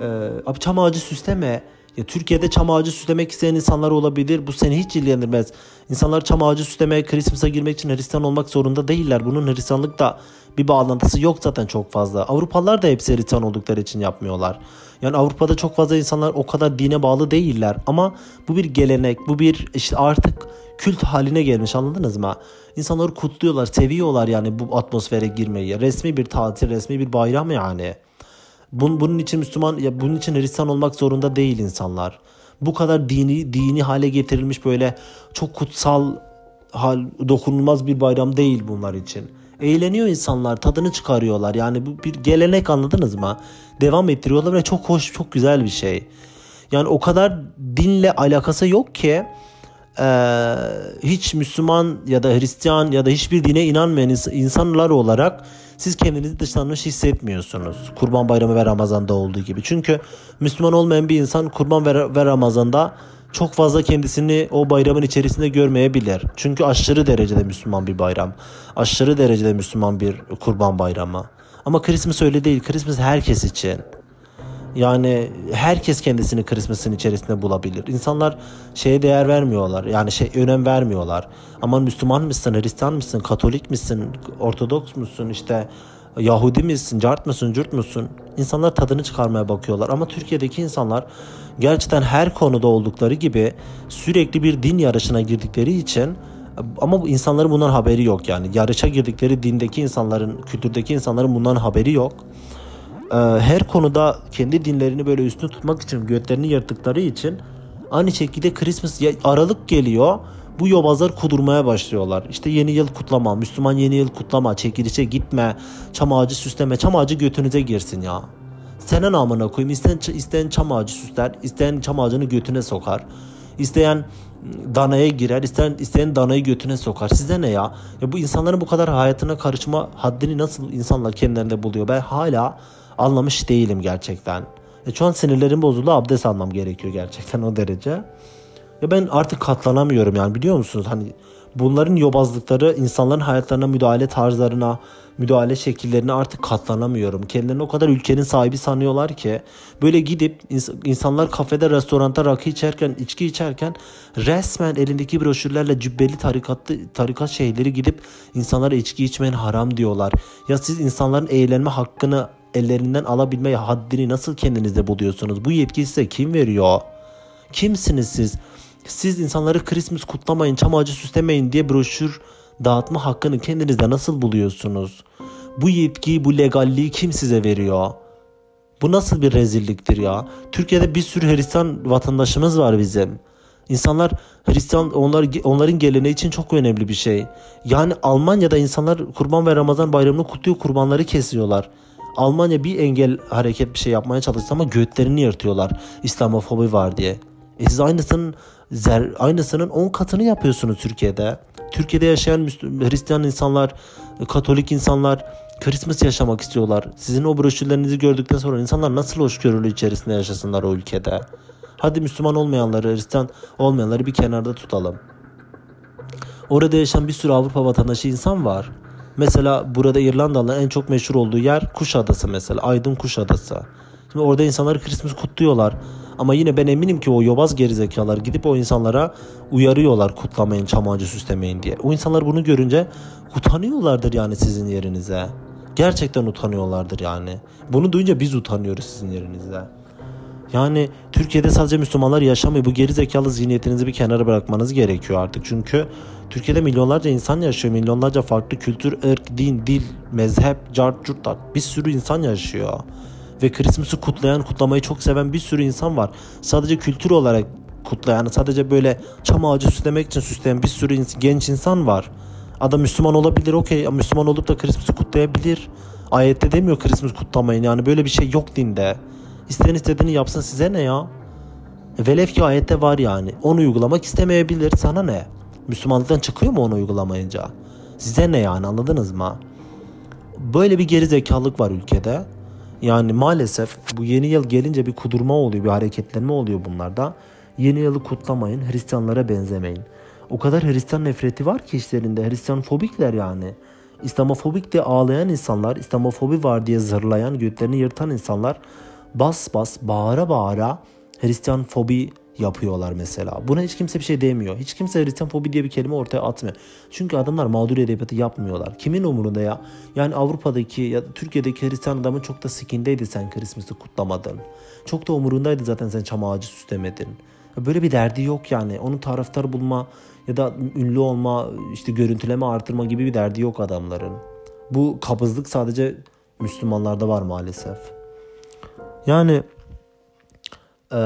Ee, abi çam ağacı süsleme. Ya Türkiye'de çam ağacı süslemek isteyen insanlar olabilir. Bu seni hiç ilgilendirmez. İnsanlar çam ağacı süslemeye, Christmas'a girmek için Hristiyan olmak zorunda değiller. Bunun Hristiyanlıkla bir bağlantısı yok zaten çok fazla. Avrupalılar da hepsi Hristiyan oldukları için yapmıyorlar. Yani Avrupa'da çok fazla insanlar o kadar dine bağlı değiller. Ama bu bir gelenek, bu bir işte artık kült haline gelmiş, anladınız mı? İnsanları kutluyorlar, seviyorlar yani bu atmosfere girmeyi. Resmi bir tatil, resmi bir bayram yani. Bunun için Müslüman, ya bunun için Hristiyan olmak zorunda değil insanlar. Bu kadar dini dini hale getirilmiş, böyle çok kutsal, hal dokunulmaz bir bayram değil bunlar için. Eğleniyor insanlar, tadını çıkarıyorlar. Yani bu bir gelenek, anladınız mı? Devam ettiriyorlar ve çok hoş, çok güzel bir şey. Yani o kadar dinle alakası yok ki ee, hiç Müslüman ya da Hristiyan ya da hiçbir dine inanmayan insanlar olarak siz kendinizi dışlanmış hissetmiyorsunuz. Kurban Bayramı ve Ramazan'da olduğu gibi. Çünkü Müslüman olmayan bir insan Kurban ve Ramazan'da çok fazla kendisini o bayramın içerisinde görmeyebilir. Çünkü aşırı derecede Müslüman bir bayram. Aşırı derecede Müslüman bir Kurban Bayramı. Ama Christmas öyle değil. Christmas herkes için. Yani herkes kendisini Christmas'ın içerisinde bulabilir. İnsanlar şeye değer vermiyorlar. Yani şey önem vermiyorlar. Aman Müslüman mısın, Hristiyan mısın, Katolik misin, Ortodoks musun, işte Yahudi misin, cart mısın, cürt müsün? İnsanlar tadını çıkarmaya bakıyorlar. Ama Türkiye'deki insanlar gerçekten her konuda oldukları gibi sürekli bir din yarışına girdikleri için, ama bu insanların bundan haberi yok yani. Yarışa girdikleri dindeki insanların, kültürdeki insanların bundan haberi yok. Her konuda kendi dinlerini böyle üstüne tutmak için götlerini yırttıkları için aynı şekilde Christmas, Aralık geliyor, bu yobazlar kudurmaya başlıyorlar. İşte yeni yıl kutlama, Müslüman yeni yıl kutlama, çekilişe gitme, çam ağacı süsleme. Çam ağacı götünüze girsin ya. Senin amına koyayım, isteyen, isteyen çam ağacı süsler, isteyen çam ağacını götüne sokar. İsteyen danaya girer, isteyen, isteyen danayı götüne sokar. Size ne ya? Ya bu insanların bu kadar hayatına karışma haddini nasıl insanlar kendilerinde buluyor? Ben hala anlamış değilim gerçekten. E şu an sinirlerim bozuldu. Abdest almam gerekiyor gerçekten o derece. Ya ben artık katlanamıyorum yani, biliyor musunuz? Hani bunların yobazlıkları, insanların hayatlarına müdahale tarzlarına, müdahale şekillerine artık katlanamıyorum. Kendilerini o kadar ülkenin sahibi sanıyorlar ki böyle gidip insanlar kafede, restoranda rakı içerken, içki içerken resmen elindeki broşürlerle cübbeli tarikatlı tarikat şeyleri gidip insanlara içki içmeyin haram diyorlar. Ya siz insanların eğlenme hakkını ellerinden alabilme haddini nasıl kendinizde buluyorsunuz? Bu yetkiyi size kim veriyor? Kimsiniz siz? Siz insanları Christmas kutlamayın, çam ağacı süslemeyin diye broşür dağıtma hakkını kendinizde nasıl buluyorsunuz? Bu yetkiyi, bu legalliği kim size veriyor? Bu nasıl bir rezilliktir ya? Türkiye'de bir sürü Hristiyan vatandaşımız var bizim. İnsanlar Hristiyan, onlar, onların geleneği için çok önemli bir şey. Yani Almanya'da insanlar Kurban ve Ramazan bayramını kutluyor, kurbanları kesiyorlar. Almanya bir engel hareket bir şey yapmaya çalıştı ama göğütlerini yırtıyorlar İslamofobi var diye. E siz aynısının zer, aynısının on katını yapıyorsunuz Türkiye'de. Türkiye'de yaşayan Müslüman, Hristiyan insanlar, Katolik insanlar Christmas yaşamak istiyorlar. Sizin o broşürlerinizi gördükten sonra insanlar nasıl hoşgörülü içerisinde yaşasınlar o ülkede? Hadi Müslüman olmayanları, Hristiyan olmayanları bir kenarda tutalım. Orada yaşayan bir sürü Avrupa vatandaşı insan var. Mesela burada İrlandalıların en çok meşhur olduğu yer Kuş Adası mesela. Aydın Kuş Adası. Şimdi orada insanlar Christmas kutluyorlar. Ama yine ben eminim ki o yobaz gerizekalar gidip o insanlara uyarıyorlar, kutlamayın, çam ağacı süslemeyin diye. O insanlar bunu görünce utanıyorlardır yani sizin yerinize. Gerçekten utanıyorlardır yani. Bunu duyunca biz utanıyoruz sizin yerinize. Yani Türkiye'de sadece Müslümanlar yaşamıyor. Bu gerizekalı zihniyetinizi bir kenara bırakmanız gerekiyor artık. Çünkü Türkiye'de milyonlarca insan yaşıyor. Milyonlarca farklı kültür, ırk, din, dil, mezhep, cart, curt, bir sürü insan yaşıyor. Ve Christmas'ı kutlayan, kutlamayı çok seven bir sürü insan var. Sadece kültür olarak kutlayan, sadece böyle çam ağacı süslemek için süsleyen bir sürü genç insan var. Adam Müslüman olabilir, okey. Müslüman olup da Christmas'ı kutlayabilir. Ayette demiyor Christmas kutlamayın. Yani böyle bir şey yok dinde. İsteyen istediğini yapsın, size ne ya? Velev ki ayette var yani. Onu uygulamak istemeyebilir, sana ne? Müslümanlıktan çıkıyor mu onu uygulamayınca? Size ne yani, anladınız mı? Böyle bir gerizekalılık var ülkede. Yani maalesef bu yeni yıl gelince bir kudurma oluyor, bir hareketlenme oluyor bunlarda. Yeni yılı kutlamayın, Hristiyanlara benzemeyin. O kadar Hristiyan nefreti var ki işlerinde, Hristiyan fobikler yani. İslamofobik diye ağlayan insanlar, İslamofobi var diye zırlayan, göğütlerini yırtan insanlar bas bas, bağıra bağıra Hristiyan fobi yapıyorlar mesela. Buna hiç kimse bir şey demiyor. Hiç kimse Hristiyan fobi diye bir kelime ortaya atmıyor. Çünkü adamlar mağdur edebiyatı yapmıyorlar. Kimin umurunda ya? Yani Avrupa'daki ya da Türkiye'deki Hristiyan adamın çok da sikindeydi sen Christmas'ı kutlamadın. Çok da umurundaydı zaten sen çam ağacı süslemedin. Böyle bir derdi yok yani. Onun taraftar bulma ya da ünlü olma, işte görüntüleme artırma gibi bir derdi yok adamların. Bu kabızlık sadece Müslümanlarda var maalesef. Yani e,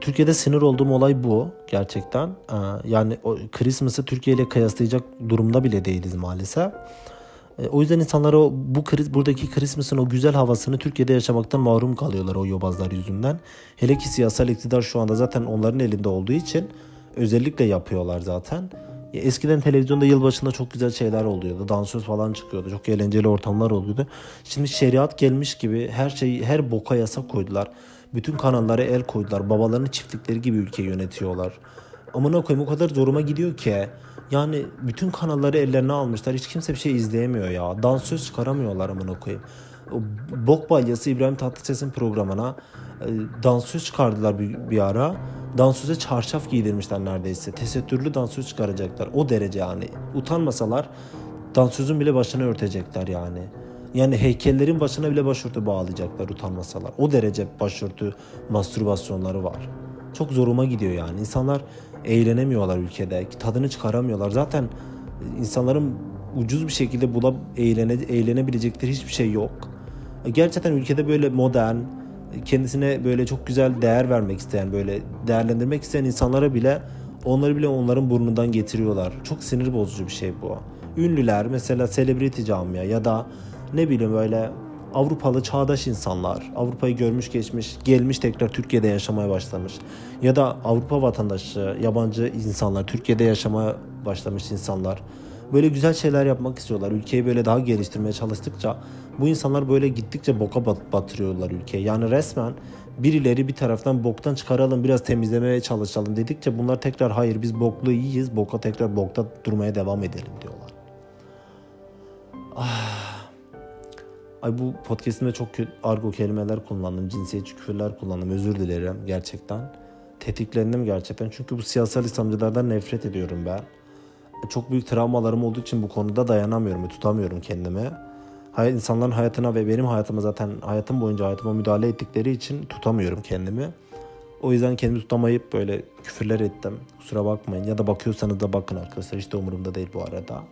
Türkiye'de sinir olduğum olay bu gerçekten. E, yani o, Christmas'ı Türkiye ile kıyaslayacak durumda bile değiliz maalesef. E, o yüzden insanlar o bu buradaki Christmas'ın o güzel havasını Türkiye'de yaşamaktan mahrum kalıyorlar o yobazlar yüzünden. Hele ki siyasal iktidar şu anda zaten onların elinde olduğu için özellikle yapıyorlar zaten. Eskiden televizyonda yılbaşında çok güzel şeyler oluyordu. Dansöz falan çıkıyordu. Çok eğlenceli ortamlar oluyordu. Şimdi şeriat gelmiş gibi her şeyi, her boka yasak koydular. Bütün kanallara el koydular. Babalarının çiftlikleri gibi ülkeyi yönetiyorlar. Amına koyayım, o kadar zoruma gidiyor ki. Yani bütün kanalları ellerine almışlar. Hiç kimse bir şey izleyemiyor ya. Dansöz çıkaramıyorlar amına koyayım. Bok balyası İbrahim Tatlıses'in programına dansöz çıkardılar bir, bir ara. Dansöze çarşaf giydirmişler neredeyse. Tesettürlü dansöz çıkaracaklar. O derece yani. Utanmasalar dansözün bile başını örtecekler yani. Yani heykellerin başına bile başörtü bağlayacaklar utanmasalar. O derece başörtü mastürbasyonları var. Çok zoruma gidiyor yani. İnsanlar eğlenemiyorlar ülkede. Tadını çıkaramıyorlar. Zaten insanların ucuz bir şekilde bulup eğlene, eğlenebilecekleri hiçbir şey yok. Gerçekten ülkede böyle modern, kendisine böyle çok güzel değer vermek isteyen, böyle değerlendirmek isteyen insanlara bile onları bile onların burnundan getiriyorlar. Çok sinir bozucu bir şey bu. Ünlüler mesela, celebrity camia ya da ne bileyim böyle Avrupalı çağdaş insanlar, Avrupa'yı görmüş geçmiş, gelmiş tekrar Türkiye'de yaşamaya başlamış ya da Avrupa vatandaşı, yabancı insanlar Türkiye'de yaşamaya başlamış insanlar böyle güzel şeyler yapmak istiyorlar. Ülkeyi böyle daha geliştirmeye çalıştıkça bu insanlar böyle gittikçe boka bat- batırıyorlar ülkeyi. Yani resmen birileri bir taraftan boktan çıkaralım, biraz temizlemeye çalışalım dedikçe bunlar tekrar hayır biz boklu iyiyiz, boka tekrar bokta durmaya devam edelim diyorlar. Ah. Ay bu podcastimde çok kötü argo kelimeler kullandım, cinsiyetçi küfürler kullandım. Özür dilerim gerçekten. Tetiklendim gerçekten çünkü bu siyasal İslamcılardan nefret ediyorum ben. Çok büyük travmalarım olduğu için bu konuda dayanamıyorum, tutamıyorum kendimi. Hayat, insanların hayatına ve benim hayatıma zaten hayatım boyunca hayatıma müdahale ettikleri için tutamıyorum kendimi. O yüzden kendimi tutamayıp böyle küfürler ettim. Kusura bakmayın ya da bakıyorsanız da bakın arkadaşlar, hiç de umurumda değil bu arada.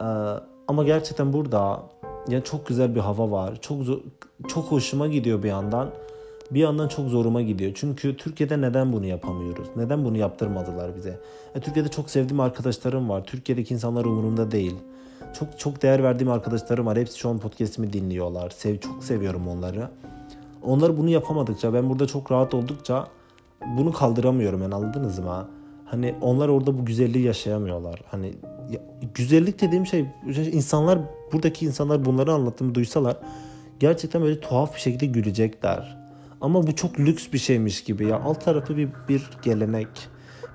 Ee, ama gerçekten burada ya çok güzel bir hava var. Çok zor, çok hoşuma gidiyor bir yandan. Bir yandan çok zoruma gidiyor. Çünkü Türkiye'de neden bunu yapamıyoruz? Neden bunu yaptırmadılar bize? E, Türkiye'de çok sevdiğim arkadaşlarım var. Türkiye'deki insanlar umurumda değil. Çok çok değer verdiğim arkadaşlarım var. Hepsi şu an podcast'imi dinliyorlar. Sev, çok seviyorum onları. Onlar bunu yapamadıkça, ben burada çok rahat oldukça bunu kaldıramıyorum. Yani anladınız mı? Hani onlar orada bu güzelliği yaşayamıyorlar. Hani ya, güzellik dediğim şey, insanlar, buradaki insanlar bunları anlattığımı duysalar gerçekten böyle tuhaf bir şekilde gülecekler. Ama bu çok lüks bir şeymiş gibi ya. Alt tarafı bir, bir gelenek,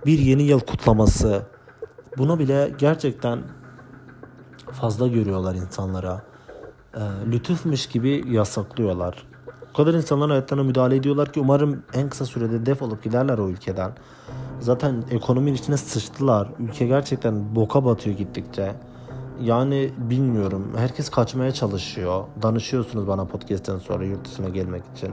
bir yeni yıl kutlaması. Buna bile gerçekten fazla görüyorlar insanlara. E, lütufmuş gibi yasaklıyorlar. O kadar insanların hayatlarına müdahale ediyorlar ki umarım en kısa sürede defolup giderler o ülkeden. Zaten ekonominin içine sıçtılar. Ülke gerçekten boka batıyor gittikçe. Yani bilmiyorum. Herkes kaçmaya çalışıyor. Danışıyorsunuz bana podcast'ten sonra yurt dışına gelmek için.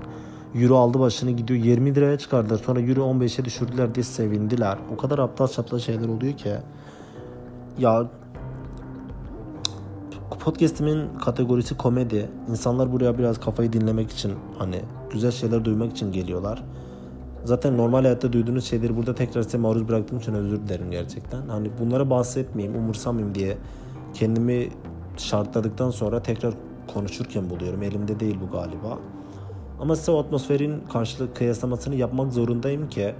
Euro aldı başını gidiyor. yirmi liraya çıkardılar. Sonra euro on beşe düşürdüler diye sevindiler. O kadar aptal çaptal şeyler oluyor ki. Ya podcast'imin kategorisi komedi. İnsanlar buraya biraz kafayı dinlemek için, hani güzel şeyler duymak için geliyorlar. Zaten normal hayatta duyduğunuz şeyleri burada tekrar size maruz bıraktığım için özür dilerim gerçekten. Hani bunlara bahsetmeyeyim, umursamayayım diye kendimi şartladıktan sonra tekrar konuşurken buluyorum. Elimde değil bu galiba. Ama size o atmosferin karşılık kıyaslamasını yapmak zorundayım ki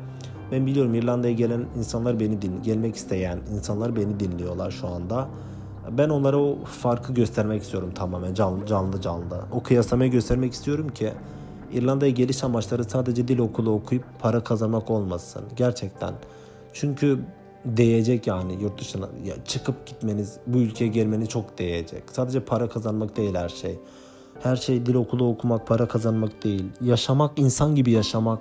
ben biliyorum İrlanda'ya gelen insanlar beni din gelmek isteyen insanlar beni dinliyorlar şu anda. Ben onlara o farkı göstermek istiyorum tamamen canlı canlı canlı. O kıyaslamayı göstermek istiyorum ki İrlanda'ya geliş amaçları sadece dil okulu okuyup para kazanmak olmasın gerçekten. Çünkü değecek yani yurt dışına. Ya çıkıp gitmeniz, bu ülkeye gelmeniz çok değecek. Sadece para kazanmak değil her şey. Her şey dil okulu okumak, para kazanmak değil. Yaşamak, insan gibi yaşamak,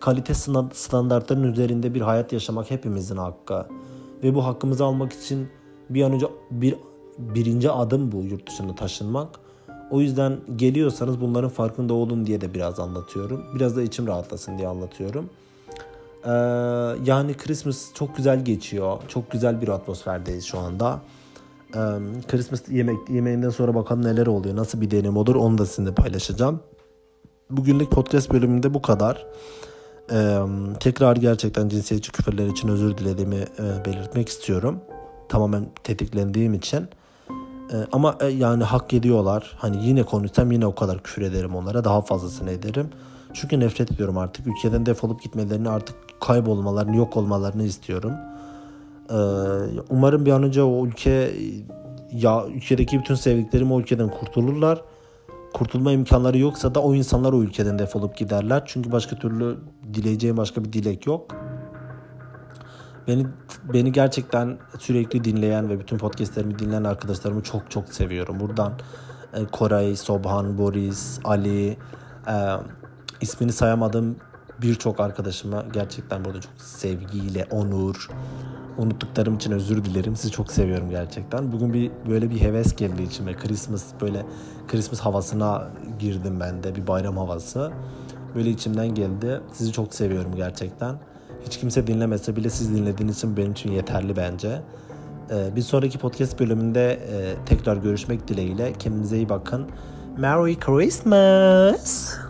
kalite standartlarının üzerinde bir hayat yaşamak hepimizin hakkı. Ve bu hakkımızı almak için bir an önce bir birinci adım bu yurt dışına taşınmak. O yüzden geliyorsanız bunların farkında olun diye de biraz anlatıyorum. Biraz da içim rahatlasın diye anlatıyorum. Ee, yani Christmas çok güzel geçiyor. Çok güzel bir atmosferdeyiz şu anda. Ee, Christmas yemek, yemeğinden sonra bakalım neler oluyor. Nasıl bir deneyim olur onu da sizinle paylaşacağım. Bugünlük podcast bölümünde bu kadar. Ee, tekrar gerçekten cinsiyetçi küfürler için özür dilediğimi e, belirtmek istiyorum. Tamamen tetiklendiğim için. Ee, ama e, yani hak ediyorlar. Hani yine konuşsam yine o kadar küfür ederim onlara. Daha fazlasını ederim. Çünkü nefret ediyorum artık. Ülkeden defolup gitmelerini, artık kaybolmalarını, yok olmalarını istiyorum. Ee, umarım bir an önce o ülke, ya ülkedeki bütün sevdiklerim o ülkeden kurtulurlar. Kurtulma imkanları yoksa da o insanlar o ülkeden defolup giderler. Çünkü başka türlü dileyeceğim başka bir dilek yok. Beni beni gerçekten sürekli dinleyen ve bütün podcastlerimi dinleyen arkadaşlarımı çok çok seviyorum. Buradan e, Koray, Sobhan, Boris, Ali, e, ismini sayamadığım birçok arkadaşıma gerçekten burada çok sevgiyle, onur, unuttuklarım için özür dilerim. Sizi çok seviyorum gerçekten. Bugün bir böyle bir heves geldi içime. Christmas, böyle Christmas havasına girdim ben de. Bir bayram havası. Böyle içimden geldi. Sizi çok seviyorum gerçekten. Hiç kimse dinlemese bile siz dinlediğiniz için benim için yeterli bence. Ee, bir sonraki podcast bölümünde e, tekrar görüşmek dileğiyle. Kendinize iyi bakın. Merry Christmas!